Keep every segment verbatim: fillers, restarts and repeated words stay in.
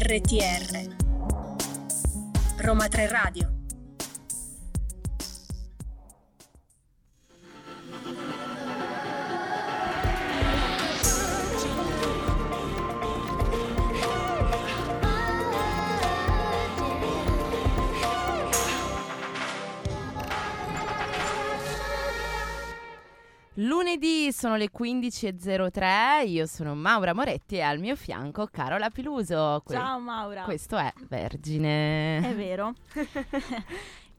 R T R Roma Tre Radio. Lunedì sono le quindici e zero tre, io sono Maura Moretti e al mio fianco Carola Piluso. Que- Ciao Maura. Questo è Vergine. È vero.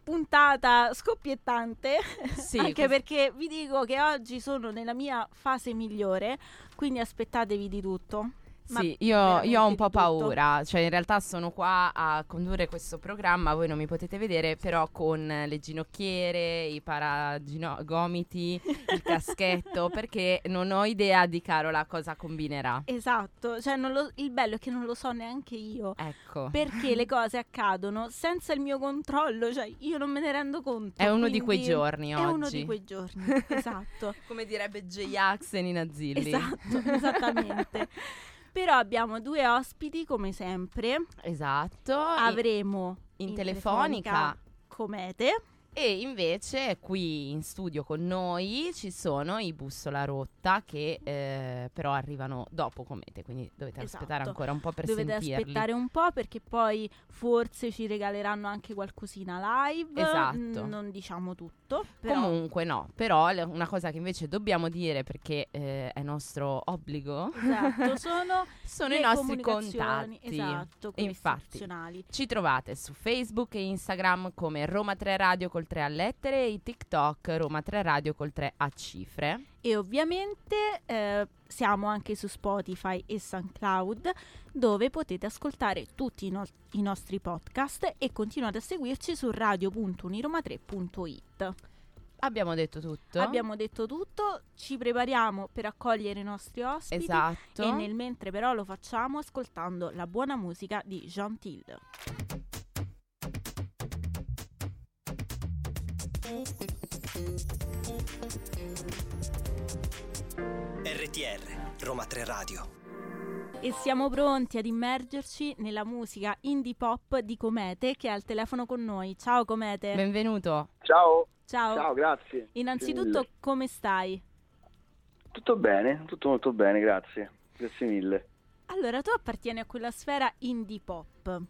Puntata scoppiettante, sì, anche cos- perché vi dico che oggi sono nella mia fase migliore, quindi aspettatevi di tutto. Ma sì, io, io ho un po' paura, cioè in realtà sono qua a condurre questo programma, voi non mi potete vedere, però con le ginocchiere, i paragomiti, il caschetto, perché non ho idea di Carola cosa combinerà. Esatto, cioè non lo, il bello è che non lo so neanche io, ecco, perché le cose accadono senza il mio controllo, cioè io non me ne rendo conto. È uno di quei giorni è oggi. È uno di quei giorni, esatto. Come direbbe Jax e Nina Zilli. Esatto, esattamente. Però abbiamo due ospiti come sempre. Esatto. Avremo in, in telefonica, telefonica Comete. E invece qui in studio con noi ci sono i Bussola Rotta, che eh, però arrivano dopo Comete, quindi dovete esatto. aspettare ancora un po' per dovete sentirli. Dovete aspettare un po' perché poi forse ci regaleranno anche qualcosina live. Esatto. N- non diciamo tutto. Però... Comunque no, però le, una cosa che invece dobbiamo dire perché eh, è nostro obbligo. Esatto, sono, sono i nostri contatti. Esatto, e infatti ci trovate su Facebook e Instagram come Roma Tre Radio col tre a lettere e TikTok Roma Tre Radio col tre a cifre. E ovviamente eh, siamo anche su Spotify e SoundCloud, dove potete ascoltare tutti i, no- i nostri podcast e continuate a seguirci su radio punto uniroma tre punto it. Abbiamo detto tutto. Abbiamo detto tutto, ci prepariamo per accogliere i nostri ospiti. Esatto. E nel mentre però lo facciamo ascoltando la buona musica di Gentil. R T R Roma Tre Radio. E siamo pronti ad immergerci nella musica indie pop di Comete, che è al telefono con noi. Ciao Comete. Benvenuto. Ciao. Ciao, Ciao grazie. Innanzitutto come stai? Tutto bene, tutto molto bene, grazie. Grazie mille. Allora, tu appartieni a quella sfera indie pop,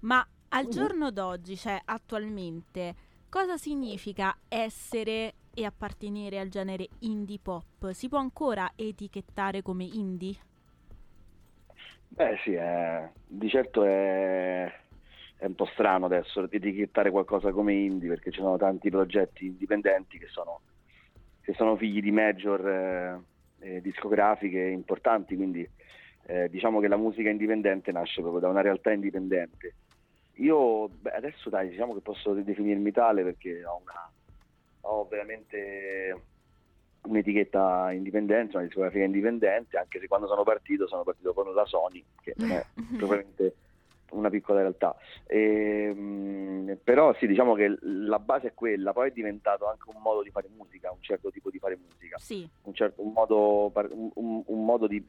ma al giorno d'oggi, cioè attualmente, cosa significa essere e appartenere al genere indie pop? Si può ancora etichettare come indie? Beh sì, eh, di certo è, è un po' strano adesso etichettare qualcosa come indie, perché ci sono tanti progetti indipendenti che sono, che sono figli di major eh, eh, discografiche importanti, quindi eh, diciamo che la musica indipendente nasce proprio da una realtà indipendente. Io beh, adesso dai, diciamo che posso definirmi tale perché ho una ho veramente un'etichetta indipendente, una discografia indipendente, anche se quando sono partito sono partito con la Sony, che non è propriamente una piccola realtà. E, mh, però sì, diciamo che la base è quella, poi è diventato anche un modo di fare musica, un certo tipo di fare musica, sì. un certo un modo, un, un modo di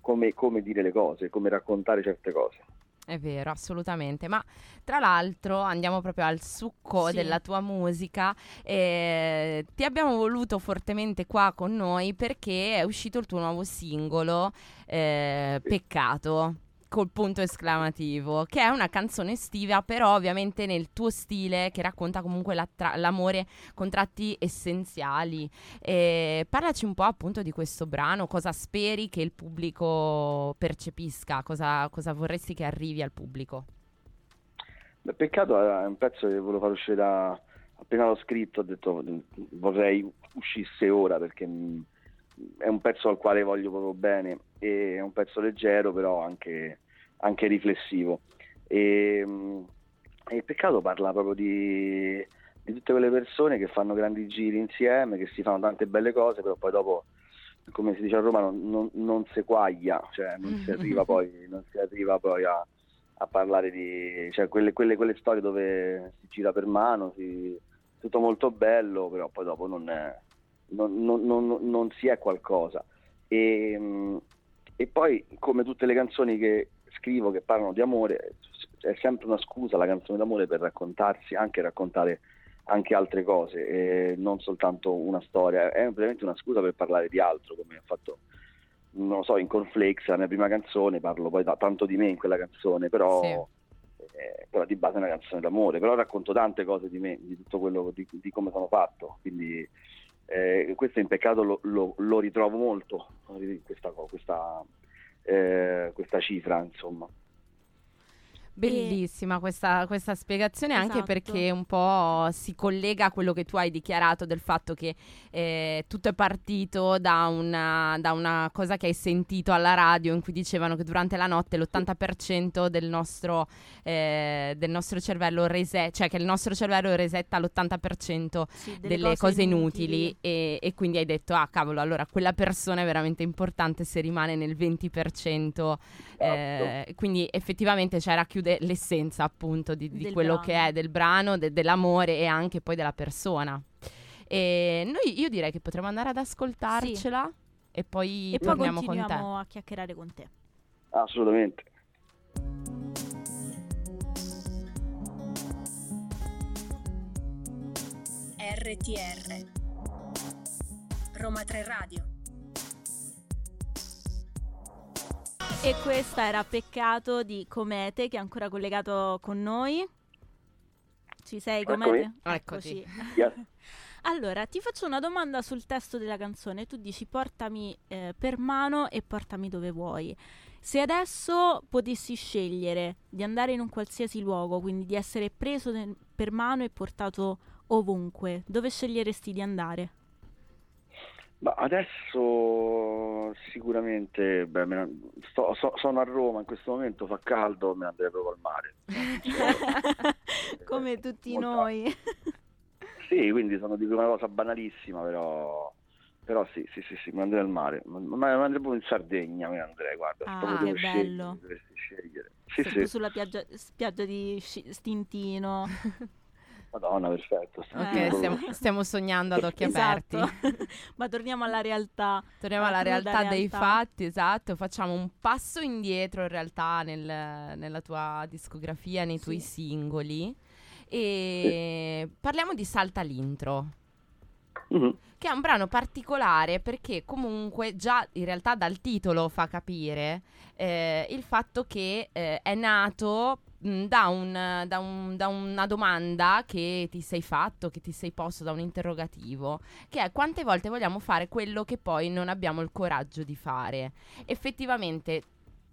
come, come dire le cose, come raccontare certe cose. È vero, assolutamente, ma tra l'altro andiamo proprio al succo sì. della tua musica. eh, Ti abbiamo voluto fortemente qua con noi perché è uscito il tuo nuovo singolo eh, Peccato col punto esclamativo, che è una canzone estiva però ovviamente nel tuo stile, che racconta comunque la tra- l'amore con tratti essenziali. eh, Parlaci un po' appunto di questo brano, cosa speri che il pubblico percepisca, cosa, cosa vorresti che arrivi al pubblico? Beh, Peccato è un pezzo che volevo far uscire da... appena l'ho scritto ho detto vorrei uscisse ora, perché è un pezzo al quale voglio proprio bene, e è un pezzo leggero però anche, anche riflessivo, e, e Peccato parla proprio di, di tutte quelle persone che fanno grandi giri insieme, che si fanno tante belle cose, però poi dopo, come si dice a Roma, non, non, non si quaglia, cioè non si arriva poi, non si arriva poi a, a parlare di, cioè quelle, quelle, quelle storie dove si gira per mano, si, tutto molto bello, però poi dopo non è, Non, non, non, non si è qualcosa. E, e poi, come tutte le canzoni che scrivo che parlano di amore, è sempre una scusa la canzone d'amore per raccontarsi, anche raccontare anche altre cose, e non soltanto una storia, è veramente una scusa per parlare di altro, come ho fatto, non lo so, in Conflex, la mia prima canzone, parlo poi da, tanto di me in quella canzone, però, sì. eh, però di base è una canzone d'amore, però racconto tante cose di me, di tutto quello, di, di come sono fatto, quindi eh, questo in Peccato lo, lo, lo ritrovo molto, questa questa, eh, questa cifra, insomma. Bellissima questa, questa spiegazione, esatto. Anche perché un po' si collega a quello che tu hai dichiarato del fatto che eh, tutto è partito da una, da una cosa che hai sentito alla radio, in cui dicevano che durante la notte l'ottanta per cento del nostro, eh, del nostro cervello resetta, cioè che il nostro cervello resetta l'ottanta per cento sì, delle, delle cose, cose inutili, inutili. E, e quindi hai detto, ah cavolo, allora quella persona è veramente importante se rimane nel venti per cento, eh, quindi effettivamente c'era chiuso l'essenza appunto di, di quello brano. Che è del brano, de, dell'amore e anche poi della persona. E noi, io direi che potremmo andare ad ascoltarcela, sì. e poi e torniamo poi con te, a chiacchierare con te, assolutamente. R T R Roma Tre Radio. E questa era Peccato di Comete, che è ancora collegato con noi. Ci sei, Comete? Eccoci. Yeah. Allora, ti faccio una domanda sul testo della canzone. Tu dici portami eh, per mano e portami dove vuoi. Se adesso potessi scegliere di andare in un qualsiasi luogo, quindi di essere preso nel, per mano e portato ovunque, dove sceglieresti di andare? Ma adesso sicuramente beh, me ne, sto, so, sono a Roma in questo momento, fa caldo, me ne andrei proprio al mare. Come eh, tutti molto... noi. Sì, quindi sono di una cosa banalissima, però però sì, sì, sì, sì, me ne andrei al mare. Ma me ne andrei proprio in Sardegna, me ne andrei, guarda. Ah, che bello. Dovresti scegliere. Sì, sì. Sulla piaggia, spiaggia di Stintino. Madonna, perfetto. Eh, stiamo, stiamo sognando ad occhi esatto. aperti. Ma torniamo alla realtà. Torniamo alla realtà dei realtà. fatti, esatto. Facciamo un passo indietro in realtà nel, nella tua discografia, nei sì. tuoi singoli. E sì. parliamo di Salta l'intro, mm-hmm. che è un brano particolare perché comunque già in realtà dal titolo fa capire eh, il fatto che eh, è nato... Da, un, da, un, da una domanda che ti sei fatto, che ti sei posto, da un interrogativo, che è quante volte vogliamo fare quello che poi non abbiamo il coraggio di fare. Effettivamente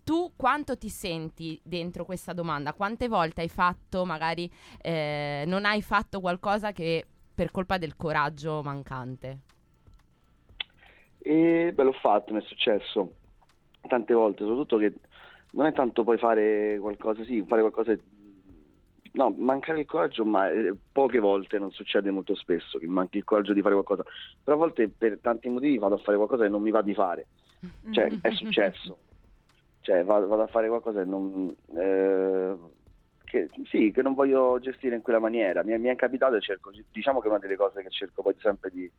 tu quanto ti senti dentro questa domanda? Quante volte hai fatto, magari eh, non hai fatto qualcosa che per colpa del coraggio mancante? E beh, l'ho fatto, mi è successo tante volte, soprattutto che non è tanto poi fare qualcosa, sì, fare qualcosa, no, mancare il coraggio, ma eh, poche volte, non succede molto spesso che manchi il coraggio di fare qualcosa, però a volte per tanti motivi vado a fare qualcosa che non mi va di fare, cioè è successo, cioè vado, vado a fare qualcosa che non, eh, che, sì, che non voglio gestire in quella maniera, mi, mi è capitato e cerco, diciamo che è una delle cose che cerco poi sempre di...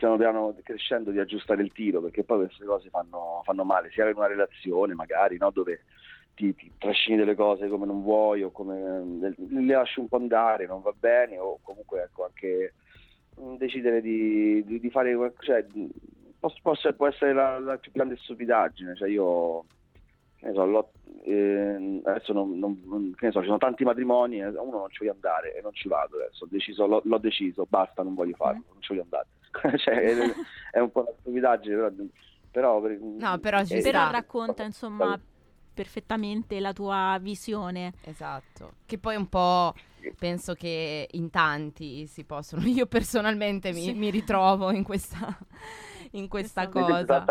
piano piano crescendo di aggiustare il tiro, perché poi queste cose fanno, fanno male, sia in una relazione magari, no? Dove ti, ti trascini delle cose come non vuoi o come le lasci un po' andare, non va bene, o comunque ecco anche decidere di, di, di fare qualcosa, cioè, può essere la, la più grande stupidaggine, cioè io che ne so, l'ho, eh, adesso non, non, che ne so, ci sono tanti matrimoni, uno non ci voglio andare e non ci vado adesso, ho deciso, l'ho, l'ho deciso, basta, non voglio farlo, non ci voglio andare. Cioè, è un po' una stupidaggine, però, però per, no, però, ci eh, però racconta insomma perfettamente la tua visione, esatto, che poi un po' penso che in tanti si possono, io personalmente mi, sì. mi ritrovo in questa in questa esatto. cosa.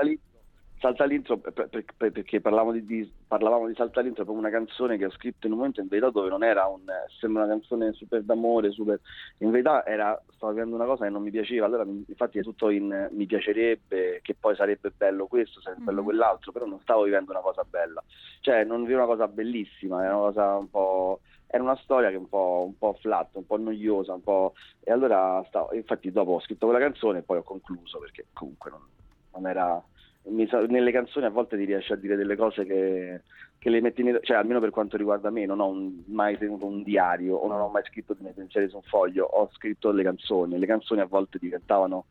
Salta l'intro, salta l'intro per, per, per, perché parlavamo di, di parlavamo di Salta l'intro, è proprio una canzone che ho scritto in un momento in verità dove non era un sembra una canzone super d'amore, super, in verità era stavo vivendo una cosa che non mi piaceva, allora infatti è tutto in mi piacerebbe, che poi sarebbe bello questo, sarebbe bello quell'altro, però non stavo vivendo una cosa bella, cioè non vivevo una cosa bellissima, era una cosa un po', era una storia che un po' un po' flat, un po' noiosa, un po', e allora stavo, infatti dopo ho scritto quella canzone e poi ho concluso perché comunque non, non era mi sa- nelle canzoni a volte ti riesci a dire delle cose che, che le metti, ne- cioè almeno per quanto riguarda me, non ho un, mai tenuto un diario o non ho mai scritto dei miei pensieri su un foglio, ho scritto le canzoni, le canzoni a volte diventavano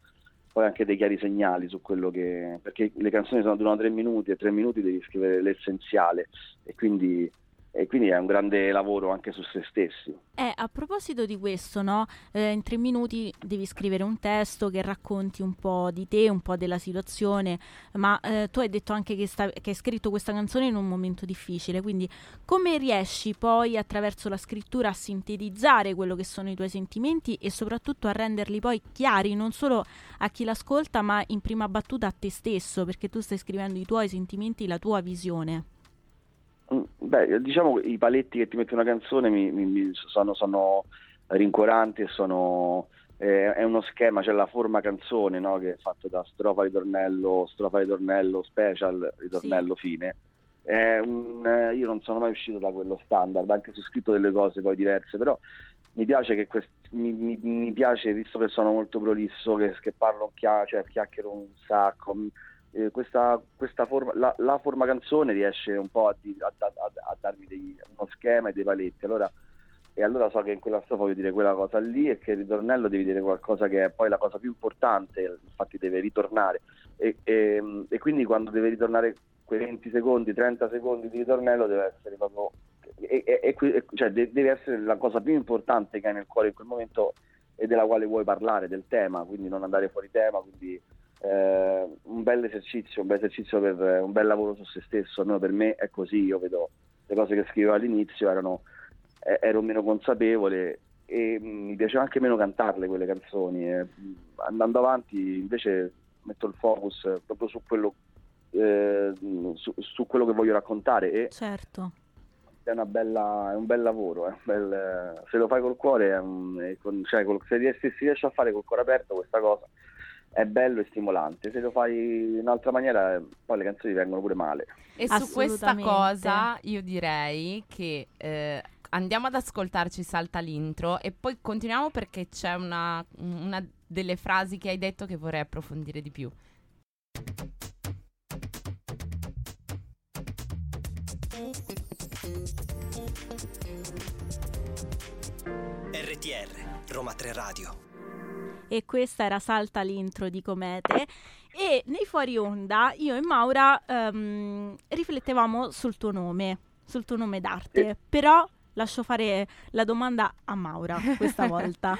poi anche dei chiari segnali su quello che, perché le canzoni sono durano tre minuti e tre minuti devi scrivere l'essenziale e quindi... e quindi è un grande lavoro anche su se stessi. Eh, a proposito di questo, no? Eh, in tre minuti devi scrivere un testo che racconti un po' di te, un po' della situazione, ma eh, tu hai detto anche che, sta- che hai scritto questa canzone in un momento difficile, quindi come riesci poi attraverso la scrittura a sintetizzare quello che sono i tuoi sentimenti e soprattutto a renderli poi chiari non solo a chi l'ascolta, ma in prima battuta a te stesso, perché tu stai scrivendo i tuoi sentimenti, la tua visione? Beh, diciamo i paletti che ti mette una canzone mi, mi, sono, sono rincuoranti e sono eh, è uno schema, c'è cioè la forma canzone, no? Che è fatto da strofa, ritornello, strofa, ritornello, special, ritornello, sì. Fine. È un, eh, io non sono mai uscito da quello standard, anche se ho scritto delle cose poi diverse, però mi piace che quest, mi, mi, mi piace, visto che sono molto prolisso, che, che parlo, chia, cioè, chiacchiero un sacco. Eh, questa, questa forma, la, la forma canzone riesce un po' a, di, a, a, a darmi dei, uno schema e dei paletti, allora, e allora so che in quella strofa voglio dire quella cosa lì e che il ritornello devi dire qualcosa che è poi la cosa più importante, infatti deve ritornare e, e, e quindi quando deve ritornare quei venti secondi, trenta secondi di ritornello deve essere proprio e, e, e, cioè de, deve essere la cosa più importante che hai nel cuore in quel momento e della quale vuoi parlare, del tema, quindi non andare fuori tema, quindi Eh, un bel esercizio, un bel esercizio per un bel lavoro su se stesso, almeno per me è così. Io vedo le cose che scrivevo all'inizio erano eh, ero meno consapevole e mh, mi piaceva anche meno cantarle quelle canzoni. E, mh, andando avanti invece metto il focus proprio su quello eh, su, su quello che voglio raccontare e certo. È una bella, è un bel lavoro, eh. Bel, se lo fai col cuore, è un, con, cioè col, se, se si riesce a fare col cuore aperto questa cosa è bello e stimolante, se lo fai in un'altra maniera poi le canzoni vengono pure male. E su questa cosa io direi che eh, andiamo ad ascoltarci Salta l'intro e poi continuiamo perché c'è una, una delle frasi che hai detto che vorrei approfondire di più. R T R Roma Tre Radio. E questa era Salta l'intro di Comete e nei fuori onda io e Maura um, riflettevamo sul tuo nome, sul tuo nome d'arte, però lascio fare la domanda a Maura questa volta.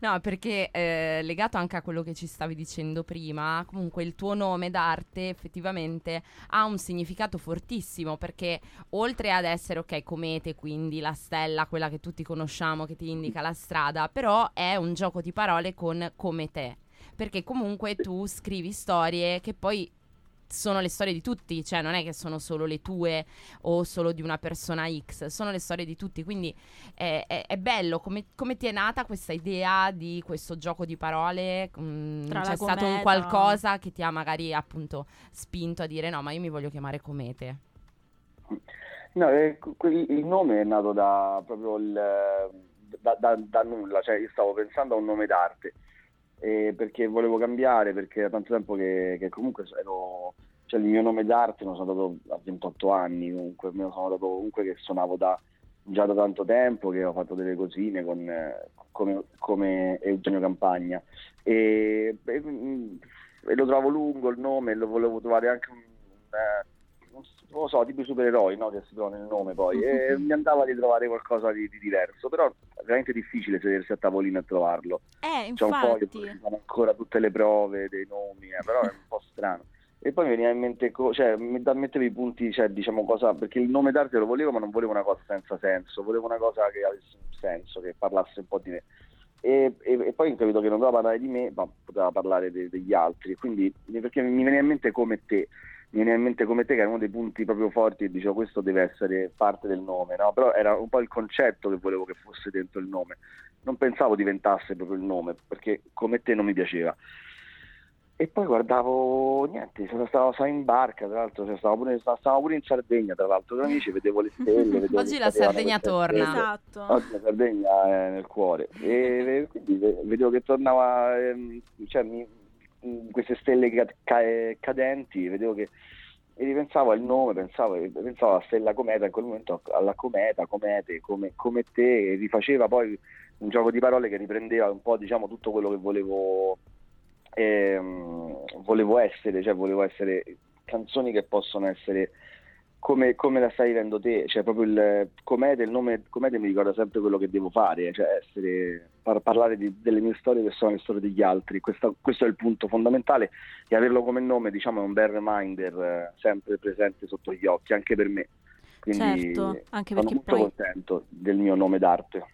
No, perché eh, legato anche a quello che ci stavi dicendo prima, comunque il tuo nome d'arte effettivamente ha un significato fortissimo, perché oltre ad essere, ok, Comete, quindi la stella, quella che tutti conosciamo, che ti indica la strada, però è un gioco di parole con come te, perché comunque tu scrivi storie che poi sono le storie di tutti, cioè non è che sono solo le tue o solo di una persona X, sono le storie di tutti, quindi è, è, è bello come, come ti è nata questa idea di questo gioco di parole, mh, c'è stato un qualcosa che ti ha magari appunto spinto a dire no, ma io mi voglio chiamare Comete. No, eh, il nome è nato da proprio il, da, da, da nulla, cioè io stavo pensando a un nome d'arte. Eh, perché volevo cambiare, perché da tanto tempo che, che comunque ero, cioè il mio nome d'arte me lo sono dato a ventotto anni, comunque me lo sono dato comunque che suonavo da, già da tanto tempo, che ho fatto delle cosine con, eh, come, come Eugenio Campagna e, e, e lo trovo lungo il nome, lo volevo trovare anche un, un, non lo so, tipo i supereroi, no, che si trovano nel nome poi e mi andava di trovare qualcosa di, di diverso, però veramente difficile sedersi a tavolino e trovarlo. Eh, infatti. C'è un po' che fanno ancora tutte le prove dei nomi, eh, però è un po' strano. E poi mi veniva in mente, co- cioè, mi da- mettevi i punti, cioè, diciamo cosa, perché il nome d'arte lo volevo, ma non volevo una cosa senza senso, volevo una cosa che avesse un senso, che parlasse un po' di me. E, e, e poi ho capito che non doveva parlare di me, ma poteva parlare de- degli altri, quindi perché mi veniva in mente come te. Mi viene in mente come te che era uno dei punti proprio forti e dicevo questo deve essere parte del nome, no? Però era un po' il concetto che volevo che fosse dentro il nome, non pensavo diventasse proprio il nome perché come te non mi piaceva. E poi guardavo, niente, stavo, stavo in barca tra l'altro, stavo pure, stavo pure in Sardegna tra l'altro con amici, vedevo le stelle vedevo oggi la Sardegna torna, esatto, oggi la Sardegna è nel cuore e quindi vedevo che tornava, cioè mi queste stelle ca- ca- cadenti, vedevo che e ripensavo al nome, pensavo, pensavo alla stella Cometa, in quel momento alla Cometa, Comete, come, come te, e rifaceva poi un gioco di parole che riprendeva un po', diciamo, tutto quello che volevo ehm, volevo essere, cioè volevo essere canzoni che possono essere come, come la stai vivendo te, cioè proprio il Comete, il nome Comete mi ricorda sempre quello che devo fare, cioè essere, par- parlare di, delle mie storie che sono le storie degli altri. Questo, questo è il punto fondamentale, e averlo come nome, diciamo, è un bel reminder sempre presente sotto gli occhi, anche per me, quindi certo, anche perché sono molto poi... contento del mio nome d'arte.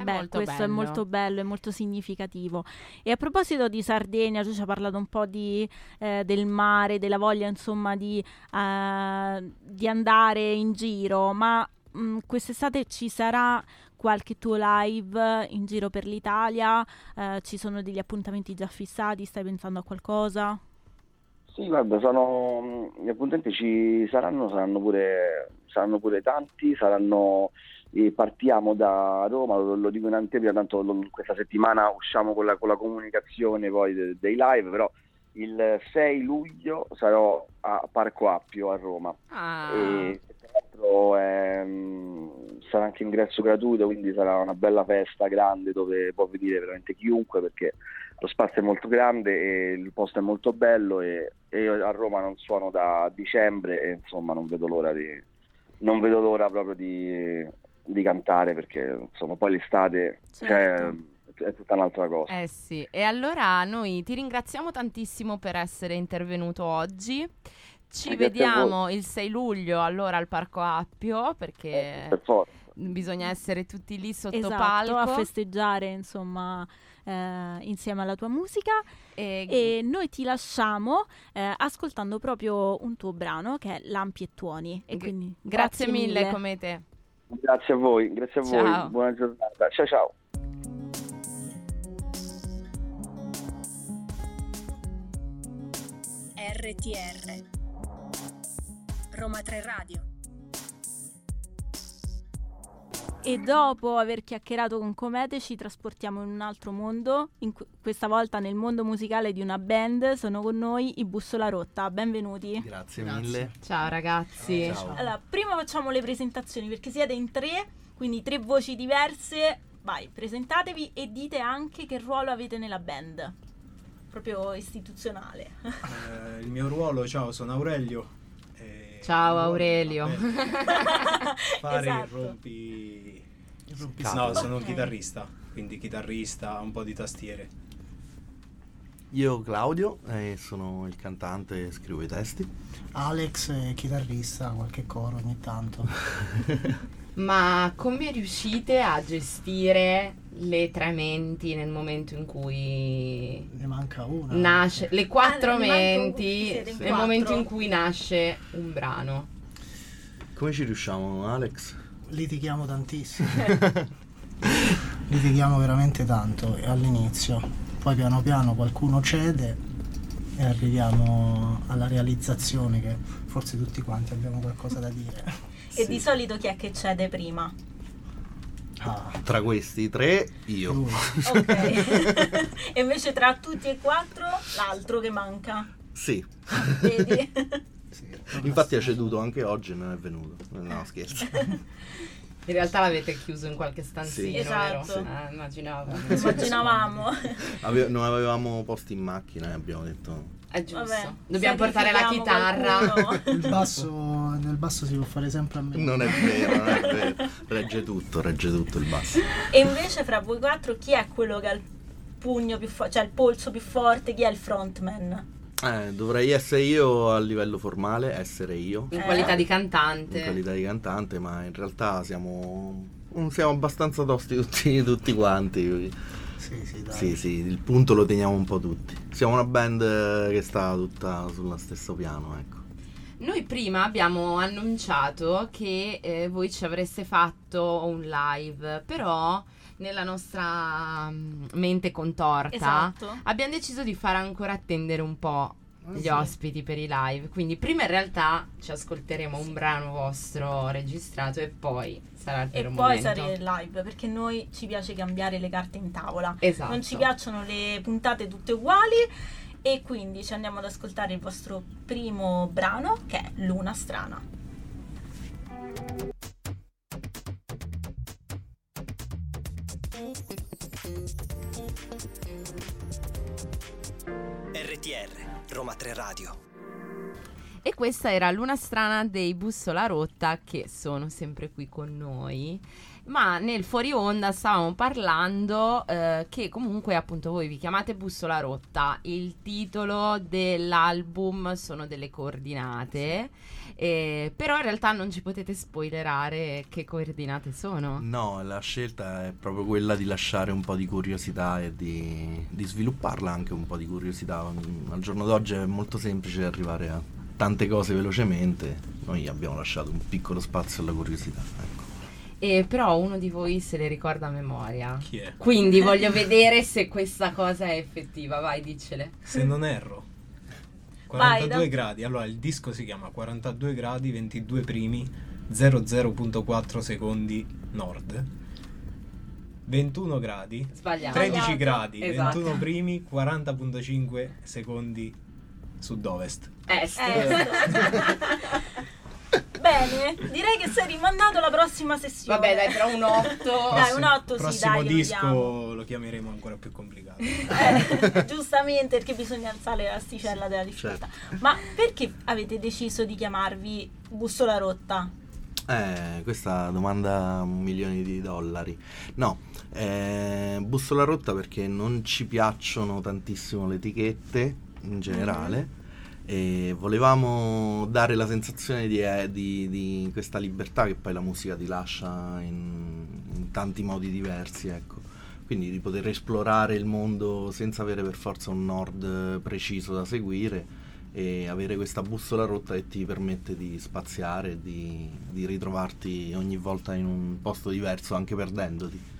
Beh, questo bello. È molto bello, è molto significativo. E a proposito di Sardegna, tu ci hai parlato un po' di, eh, del mare, della voglia insomma di, eh, di andare in giro, ma mh, quest'estate ci sarà qualche tuo live in giro per l'Italia? Eh, ci sono degli appuntamenti già fissati? Stai pensando a qualcosa? Sì, guarda, sono, gli appuntamenti ci saranno, saranno pure, saranno pure tanti, saranno... E partiamo da Roma, lo, lo dico in anteprima, tanto lo, questa settimana usciamo con la, con la comunicazione poi de, dei live, però il sei luglio sarò a Parco Appio a Roma. Ah. E tra l'altro ehm, sarà anche ingresso gratuito, quindi sarà una bella festa grande dove può venire veramente chiunque, perché lo spazio è molto grande e il posto è molto bello, e, e io a Roma non suono da dicembre e insomma non vedo l'ora di non vedo l'ora proprio di di cantare, perché insomma poi l'estate certo. cioè, è tutta un'altra cosa. Eh sì, e allora noi ti ringraziamo tantissimo per essere intervenuto oggi, ci eh, vediamo il sei luglio allora al Parco Appio, perché eh, per forza. Bisogna essere tutti lì sotto esatto, palco a festeggiare insomma eh, insieme alla tua musica, e, e noi ti lasciamo eh, ascoltando proprio un tuo brano che è Lampi e Tuoni, e quindi grazie, grazie mille, mille Comete. Grazie a voi, grazie a ciao. Voi, buona giornata, ciao ciao. R T R Roma Tre Radio. E dopo aver chiacchierato con Comete ci trasportiamo in un altro mondo, in cu- questa volta nel mondo musicale di una band. Sono con noi i Bussola Rotta, benvenuti. Grazie, Grazie. mille. Ciao ragazzi. Ciao, ciao. Allora, prima facciamo le presentazioni perché siete in tre, quindi tre voci diverse. Vai, presentatevi e dite anche che ruolo avete nella band, proprio istituzionale. Eh, il mio ruolo, ciao, sono Aurelio. Ciao Aurelio. Fare esatto. il rompi... Il rompi no, sono okay. un chitarrista, quindi chitarrista, un po' di tastiere. Io Claudio, eh, sono il cantante e scrivo i testi. Alex è chitarrista, qualche coro ogni tanto. Ma come riuscite a gestire le tre menti nel momento in cui... Ne manca una. Nasce, le quattro ah, menti nel quattro. Momento in cui nasce un brano? Come ci riusciamo, Alex? Litighiamo tantissimo. Litighiamo veramente tanto all'inizio. Poi piano piano qualcuno cede e arriviamo alla realizzazione che forse tutti quanti abbiamo qualcosa da dire. E sì. Di solito chi è che cede prima? Ah, tra questi tre io. Uh. Ok. E invece tra tutti e quattro l'altro che manca. Sì. Vedi? Sì, infatti ha ceduto anche oggi e non è venuto. No, scherzo. In realtà l'avete chiuso in qualche stanzino, sì, esatto. Vero? Sì. Ah, immaginavo. Immaginavamo. Ave- non avevamo posti in macchina e abbiamo detto... È giusto. Vabbè, dobbiamo portare la chitarra. Il basso, nel basso si può fare sempre a me. Non è vero, non è vero. Regge tutto, regge tutto il basso. E invece fra voi quattro chi è quello che ha il pugno più forte, cioè il polso più forte, chi è il frontman? Eh, dovrei essere io a livello formale, essere io. In eh. qualità di cantante. In qualità di cantante, ma in realtà siamo siamo abbastanza tosti tutti, tutti quanti. Sì sì, dai. sì, sì, il punto lo teniamo un po' tutti. Siamo una band che sta tutta sullo stesso piano, ecco. Noi prima abbiamo annunciato che eh, voi ci avreste fatto un live, però nella nostra mente contorta esatto. abbiamo deciso di far ancora attendere un po' gli sì. ospiti per i live, quindi prima in realtà ci ascolteremo un brano vostro registrato e poi sarà il primo momento e poi sarà il live, perché noi ci piace cambiare le carte in tavola esatto. non ci piacciono le puntate tutte uguali e quindi ci andiamo ad ascoltare il vostro primo brano, che è Luna Strana. R T R, Roma Tre Radio. E questa era Luna Strana dei Bussola Rotta, che sono sempre qui con noi. Ma nel fuori onda stavamo parlando eh, che comunque appunto voi vi chiamate Bussola Rotta. Il titolo dell'album sono delle coordinate, eh, però in realtà non ci potete spoilerare che coordinate sono. No, la scelta è proprio quella di lasciare un po' di curiosità e di, di svilupparla anche un po' di curiosità. Al giorno d'oggi è molto semplice arrivare a tante cose velocemente, noi abbiamo lasciato un piccolo spazio alla curiosità, ecco. E però uno di voi se le ricorda a memoria. Chi è? Quindi voglio vedere se questa cosa è effettiva, vai, diccele. Se non erro, quarantadue vai, gradi, allora il disco si chiama quarantadue gradi, ventidue primi, zero virgola quattro secondi nord, ventuno gradi, sbagliato, tredici gradi, esatto. ventuno primi, quaranta virgola cinque secondi sud-ovest. Est. Bene, direi che sei rimandato alla prossima sessione. Vabbè, dai, però un otto. Dai, un otto sì, dai. Il prossimo disco lo, lo chiameremo ancora più complicato. Eh, giustamente, perché bisogna alzare l'asticella della difficoltà. Certo. Ma perché avete deciso di chiamarvi Bussola Rotta? Eh, questa domanda un milione di dollari. No, eh, Bussola Rotta perché non ci piacciono tantissimo le etichette in generale. Mm-hmm. E volevamo dare la sensazione di, eh, di, di questa libertà che poi la musica ti lascia in, in tanti modi diversi, ecco. Quindi di poter esplorare il mondo senza avere per forza un nord preciso da seguire e avere questa bussola rotta che ti permette di spaziare, di, di ritrovarti ogni volta in un posto diverso anche perdendoti.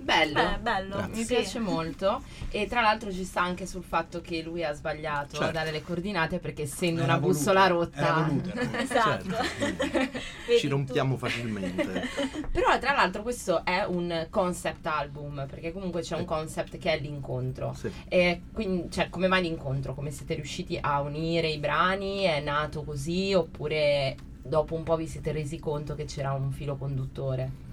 Bello, Beh, bello. Mi piace molto. E tra l'altro ci sta anche sul fatto che lui ha sbagliato, certo, a dare le coordinate, perché essendo era una voluta, bussola rotta era voluta, era. Esatto, certo. Ci rompiamo tu. facilmente. Però tra l'altro questo è un concept album, perché comunque c'è un concept che è l'incontro, sì. E quindi, cioè, come mai l'incontro? Come siete riusciti a unire i brani? È nato così oppure dopo un po' vi siete resi conto che c'era un filo conduttore?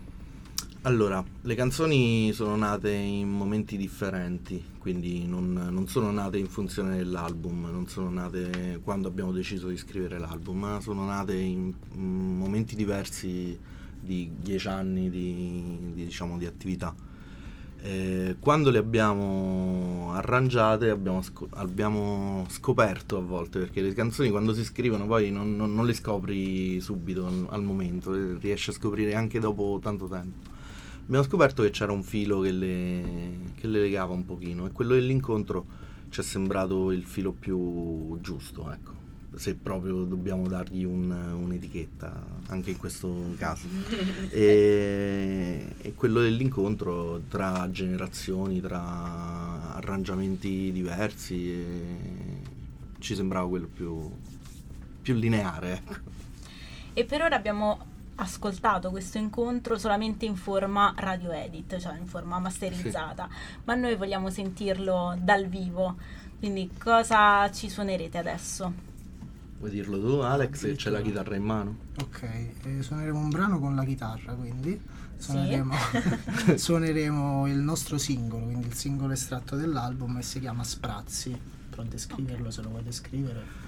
Allora, le canzoni sono nate in momenti differenti, quindi non, non sono nate in funzione dell'album, non sono nate quando abbiamo deciso di scrivere l'album, ma sono nate in, in momenti diversi di dieci anni di, di, diciamo, di attività. Eh, quando le abbiamo arrangiate abbiamo, sc- abbiamo scoperto a volte, perché le canzoni quando si scrivono poi non, non, non le scopri subito al momento, le riesci a scoprire anche dopo tanto tempo. Abbiamo scoperto che c'era un filo che le, che le legava un pochino e quello dell'incontro ci è sembrato il filo più giusto, ecco, se proprio dobbiamo dargli un, un'etichetta, anche in questo caso. E, e quello dell'incontro tra generazioni, tra arrangiamenti diversi, e ci sembrava quello più, più lineare, ecco. E per ora abbiamo ascoltato questo incontro solamente in forma radio edit, cioè in forma masterizzata, sì, ma noi vogliamo sentirlo dal vivo, quindi cosa ci suonerete adesso? Vuoi dirlo tu, Alex, che c'è la chitarra in mano? Ok, eh, suoneremo un brano con la chitarra, quindi suoneremo, sì. suoneremo il nostro singolo, quindi il singolo estratto dell'album, e si chiama Sprazzi. Provo a descriverlo, okay, se lo vuoi descrivere.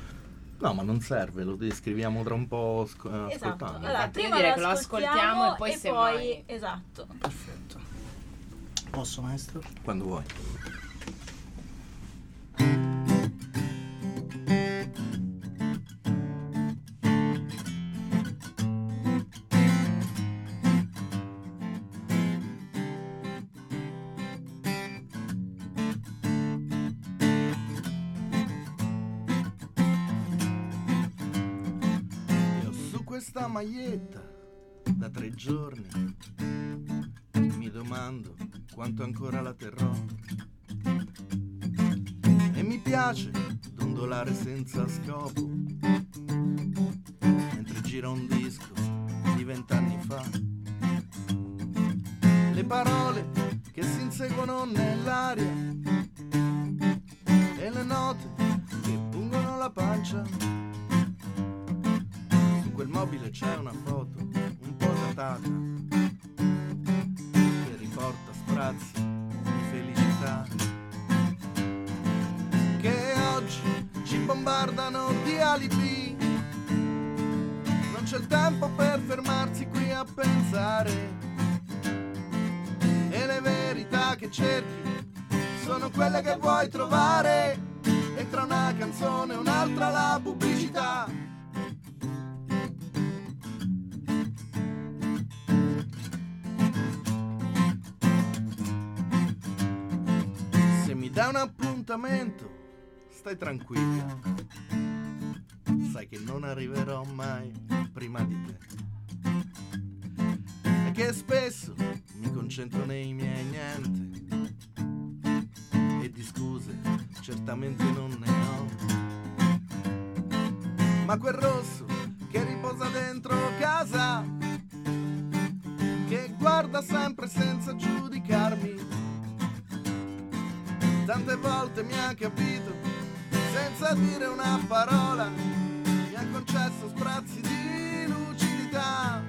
No, ma non serve, lo descriviamo tra un po' sc- ascoltando. Esatto, allora prima dire che lo ascoltiamo e poi se poi, esatto. Perfetto. Posso, maestro? Quando vuoi. Questa maglietta da tre giorni, mi domando quanto ancora la terrò, e mi piace dondolare senza scopo mentre gira un disco di vent'anni fa. Le parole che si inseguono nell'aria e le note che pungono la pancia. Su quel mobile c'è una foto un po' datata che riporta sprazzi di felicità che oggi ci bombardano di alibi. Non c'è il tempo per fermarsi qui a pensare e le verità che cerchi sono quelle che vuoi trovare, e tra una canzone e un'altra la pubblicità. Se mi dai un appuntamento, stai tranquilla, sai che non arriverò mai prima di te, e che spesso mi concentro nei miei niente. Di scuse certamente non ne ho, ma quel rosso che riposa dentro casa, che guarda sempre senza giudicarmi, tante volte mi ha capito senza dire una parola, mi ha concesso sprazzi di lucidità.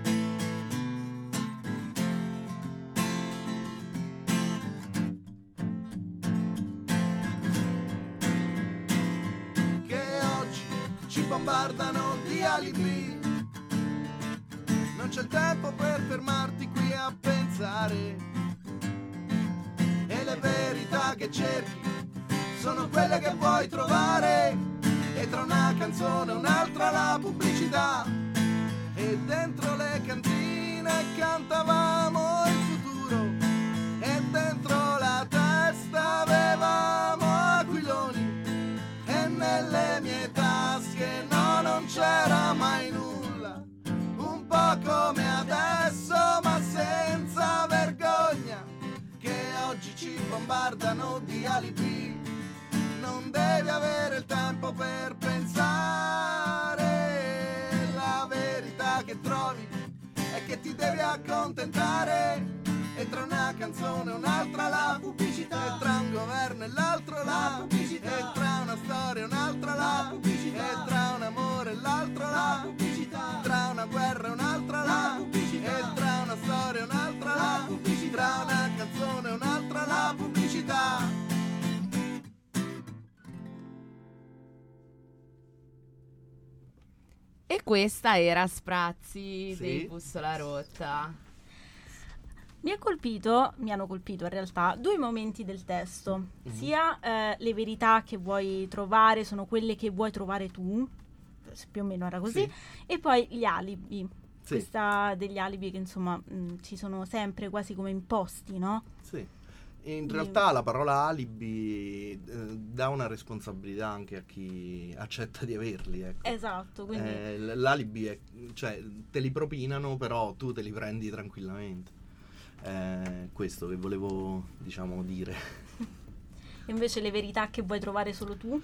Guardano di alibi, non c'è il tempo per fermarti qui a pensare e le verità che cerchi sono quelle che vuoi trovare, e tra una canzone e un'altra la pubblicità, e dentro le cantine cantavamo il futuro e dentro la testa avevamo aquiloni e nelle mie tasche no non c'era mai nulla, un po' come adesso ma senza vergogna, che oggi ci bombardano di alibi. Non devi avere il tempo per pensare, la verità che trovi è che ti devi accontentare, e tra una canzone e un'altra la pubblicità, e tra un governo e l'altro la pubblicità, e tra una storia e un'altra la pubblicità, e tra un amore e l'altro la pubblicità, tra una guerra e un'altra la pubblicità, e tra una storia e un'altra la pubblicità, tra una canzone e un'altra la pubblicità. E questa era Sprazzi, sì, dei Bussola Rotta. Mi ha colpito, mi hanno colpito in realtà due momenti del testo, mm-hmm. sia eh, le verità che vuoi trovare sono quelle che vuoi trovare tu, più o meno era così, sì. E poi gli alibi, sì. Questa degli alibi che insomma mh, ci sono sempre quasi come imposti, no? Sì, in realtà e... la parola alibi eh, dà una responsabilità anche a chi accetta di averli, ecco. Esatto, quindi... Eh, l'alibi è, cioè te li propinano però tu te li prendi tranquillamente. Eh, questo che volevo diciamo dire. Invece le verità che vuoi trovare solo tu?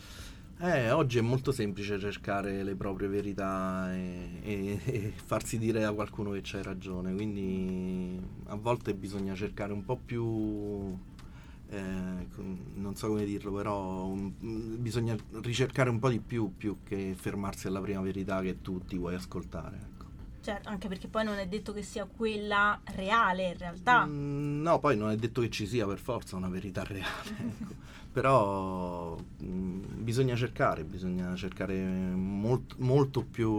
Eh, oggi è molto semplice cercare le proprie verità e, e, e farsi dire a qualcuno che c'hai ragione, quindi a volte bisogna cercare un po' più eh, non so come dirlo, però un, bisogna ricercare un po' di più più che fermarsi alla prima verità che tu ti vuoi ascoltare. Certo, anche perché poi non è detto che sia quella reale in realtà. Mm, no, poi non è detto che ci sia per forza una verità reale, ecco. Però mh, bisogna cercare, bisogna cercare molt, molto più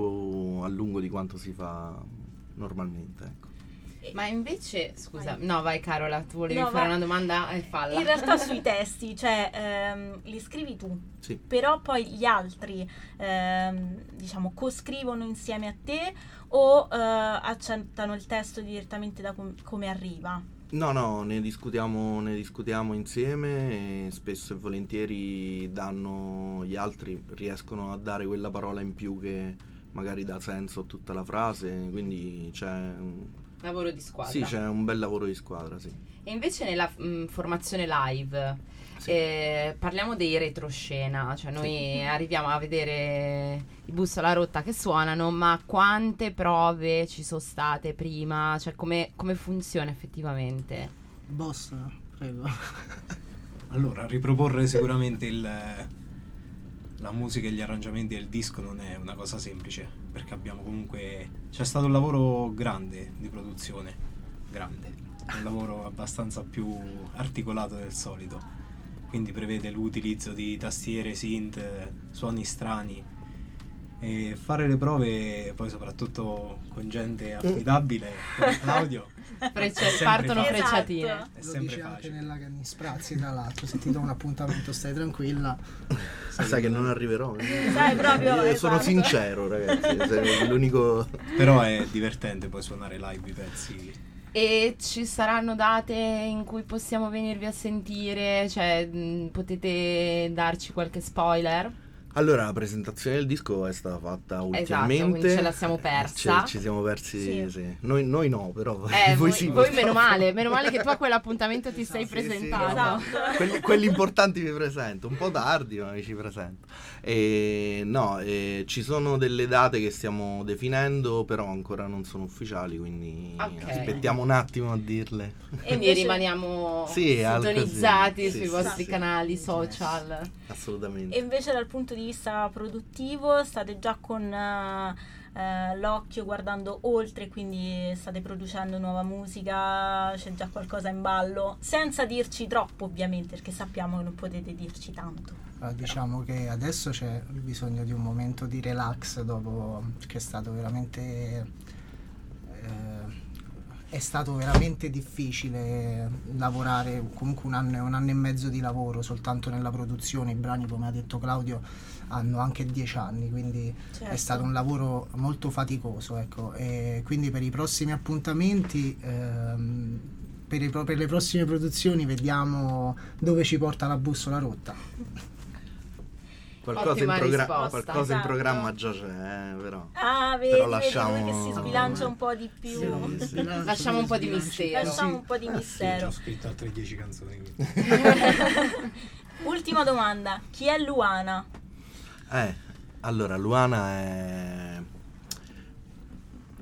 a lungo di quanto si fa normalmente, ecco. Ma invece, scusa, vai. No vai Carola, tu volevi no, fare vai. Una domanda e falla. In realtà sui testi, cioè ehm, li scrivi tu, sì. Però poi gli altri ehm, diciamo coscrivono insieme a te o eh, accettano il testo direttamente da com- come arriva? No, no, ne discutiamo, ne discutiamo insieme e spesso e volentieri danno, gli altri riescono a dare quella parola in più che magari dà senso a tutta la frase, quindi c'è... lavoro di squadra. Sì, c'è un bel lavoro di squadra, sì. E invece nella mh, formazione live sì. eh, parliamo dei retroscena, cioè noi sì. arriviamo a vedere i Bussola Rotta che suonano, ma quante prove ci sono state prima? Cioè come, come funziona effettivamente? Boss, prego. Allora, riproporre sicuramente il la musica e gli arrangiamenti del disco non è una cosa semplice, perché abbiamo comunque, c'è stato un lavoro grande di produzione, grande, un lavoro abbastanza più articolato del solito, quindi prevede l'utilizzo di tastiere, synth, suoni strani, e fare le prove poi soprattutto con gente affidabile come Claudio. Freccia, partono facile. Frecciatine, esatto. È sempre, lo dici facile anche nella can- Sprazzi, tra l'altro, se ti do un appuntamento stai tranquilla, sai, sai che non arriverò, eh? Sai, proprio, esatto. Sono sincero, ragazzi, sei l'unico. Però è divertente poi suonare live i pezzi. E ci saranno date in cui possiamo venirvi a sentire, cioè mh, potete darci qualche spoiler? Allora, la presentazione del disco è stata fatta ultimamente. Esatto, quindi ce la siamo persa. Ce, ci siamo persi, sì. Sì. Noi, noi no, però eh, voi, voi sì. Voi meno male, meno male che tu a quell'appuntamento ti esatto, sei sì, presentato. Sì, esatto. quelli, quelli importanti mi presento, un po' tardi ma mi ci presento. E, no, e, ci sono delle date che stiamo definendo, però ancora non sono ufficiali, quindi okay. Aspettiamo un attimo a dirle. E quindi rimaniamo sì, sintonizzati sì, sui sì, vostri sì, canali sì, social. Assolutamente. E invece dal punto di vista produttivo state già con eh, l'occhio guardando oltre, quindi state producendo nuova musica, c'è già qualcosa in ballo, senza dirci troppo ovviamente, perché sappiamo che non potete dirci tanto. Allora, diciamo che adesso c'è bisogno di un momento di relax dopo che è stato veramente eh, è stato veramente difficile lavorare, comunque un anno, un anno e mezzo di lavoro soltanto nella produzione. I brani, come ha detto Claudio, hanno anche dieci anni, quindi certo. È stato un lavoro molto faticoso, ecco. E quindi per i prossimi appuntamenti ehm, per, i, per le prossime produzioni vediamo dove ci porta la bussola rotta. Qualcosa, in, progra- risposta, qualcosa esatto. In programma già c'è, eh, però. Ah, vedi, però lasciamo... vedi che si sbilancia un po' di più. Sì, sì, sì, lasciamo un po' di mistero. Lasciamo sì. un po' di mistero. Ah, sì, ho scritto altre dieci canzoni. Ultima domanda, chi è Luana? Eh, allora, Luana è...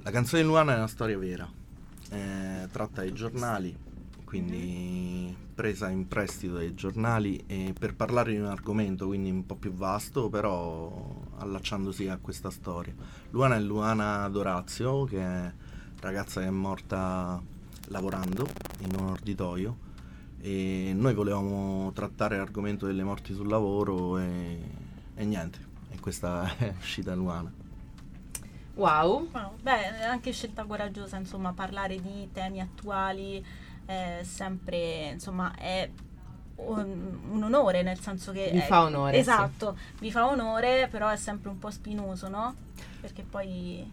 La canzone di Luana è una storia vera, è tratta dai giornali, quindi presa in prestito dai giornali, e per parlare di un argomento quindi un po' più vasto, però allacciandosi a questa storia. Luana è Luana D'Orazio, che è ragazza che è morta lavorando in un orditoio, e noi volevamo trattare l'argomento delle morti sul lavoro e, e niente, e questa è uscita Luana. Wow. Beh, anche scelta coraggiosa, insomma, parlare di temi attuali. Eh, sempre, insomma, è un, un onore, nel senso che vi fa onore, esatto, sì. Vi fa onore, però è sempre un po' spinoso, no? Perché poi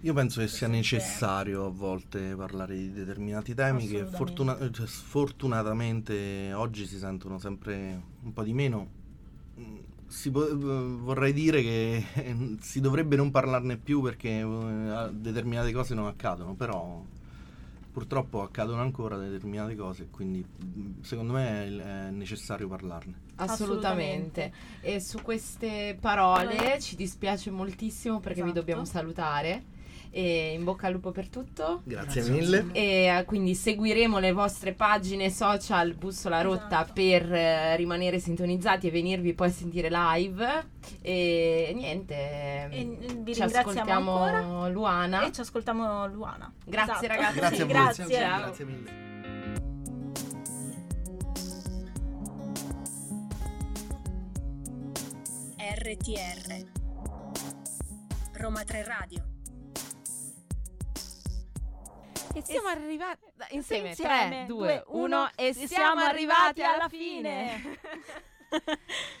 io penso che sia necessario a volte parlare di determinati temi che fortuna- sfortunatamente oggi si sentono sempre un po' di meno. Si po- vorrei dire che si dovrebbe non parlarne più, perché determinate cose non accadono, però purtroppo accadono ancora determinate cose, quindi secondo me è necessario parlarne. Assolutamente. E su queste parole ci dispiace moltissimo, perché esatto. Vi dobbiamo salutare. E in bocca al lupo per tutto. Grazie, Grazie mille. E quindi seguiremo le vostre pagine social Bussola Rotta, esatto. Per eh, rimanere sintonizzati e venirvi poi a sentire live. E niente, e vi ci ascoltiamo ancora. Luana. E ci ascoltiamo Luana. Grazie esatto. Ragazzi. Grazie, sì, grazie. Ciao. Grazie mille. R T R Roma Tre Radio. E siamo arrivati insieme, insieme tre, due, uno e siamo, siamo arrivati alla fine.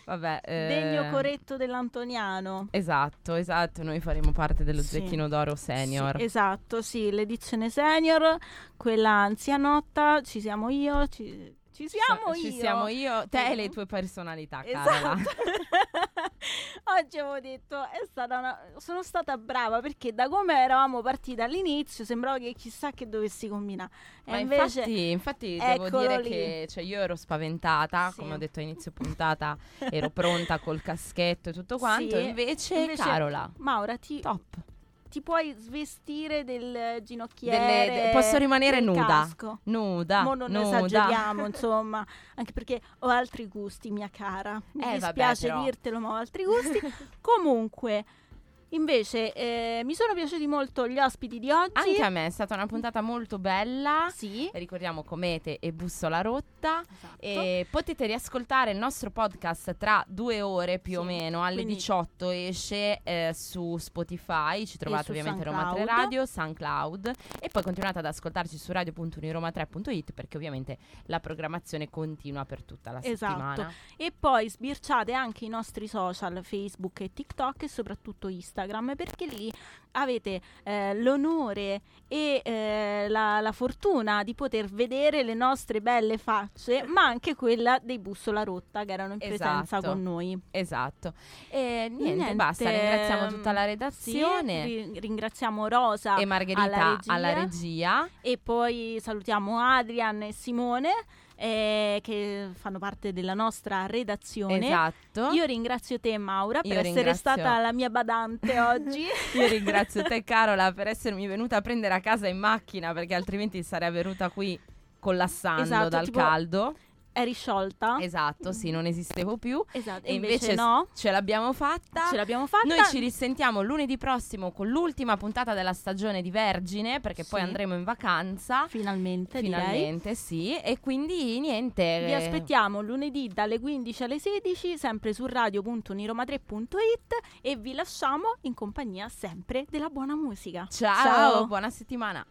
Vabbè, eh... degno Coretto dell'Antoniano. Esatto, esatto, noi faremo parte dello sì. Zecchino d'oro senior. Sì, esatto, sì, l'edizione senior, quella anzianotta, ci siamo io, ci, ci siamo so, io. Ci siamo io, te e le tue personalità, esatto. Carola. Oggi avevo detto è stata una... sono stata brava, perché da come eravamo partiti all'inizio sembrava che chissà che dovessi combinare. Ma invece... infatti, infatti devo dire lì. Che cioè, io ero spaventata, sì. Come ho detto all'inizio puntata, ero pronta col caschetto e tutto quanto, sì. invece, invece Carola Maura ti top. ti puoi svestire del ginocchiere. Delle, posso rimanere nuda. Casco. Nuda. Ma non nuda. Esageriamo, insomma, anche perché ho altri gusti, mia cara. Mi eh, dispiace vabbè, dirtelo, ma ho altri gusti. Comunque, invece, eh, mi sono piaciuti molto gli ospiti di oggi. Anche a me è stata una puntata molto bella. Sì. Ricordiamo Comete e Bussola Rotta. Esatto. E potete riascoltare il nostro podcast tra due ore più sì, o meno. Alle quindi diciotto esce eh, su Spotify. Ci trovate ovviamente SoundCloud. Roma Tre Radio, SoundCloud. E poi continuate ad ascoltarci su radio punto uniroma tre punto it, perché ovviamente la programmazione continua per tutta la esatto, settimana. E poi sbirciate anche i nostri social Facebook e TikTok, e soprattutto Instagram, perché lì avete eh, l'onore e eh, la, la fortuna di poter vedere le nostre belle facce, ma anche quella dei Bussola Rotta, che erano in presenza esatto, con noi. Esatto. E niente, niente, basta, ringraziamo tutta la redazione. Sì, ri- ringraziamo Rosa e Margherita alla regia, alla regia. E poi salutiamo Adrian e Simone, Eh, che fanno parte della nostra redazione. Esatto. Io ringrazio te, Maura, per Io essere ringrazio... stata la mia badante oggi. Io ringrazio te, Carola, per essermi venuta a prendere a casa in macchina, perché altrimenti sarei venuta qui collassando esatto, dal tipo... caldo. Eri sciolta. Esatto, sì, non esistevo più. Esatto, e invece, invece no, ce l'abbiamo fatta. Ce l'abbiamo fatta. Noi ci risentiamo lunedì prossimo con l'ultima puntata della stagione di Vergine, perché sì, poi andremo in vacanza. Finalmente, Finalmente, direi. sì. E quindi niente, vi aspettiamo lunedì dalle quindici alle sedici, sempre su radio punto uniroma tre punto it, e vi lasciamo in compagnia sempre della buona musica. Ciao, Ciao. Buona settimana.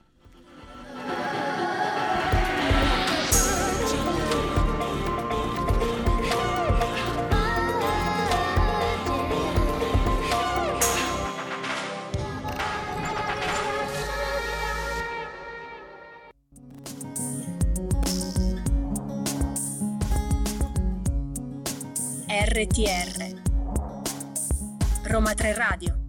R T R Roma Tre Radio.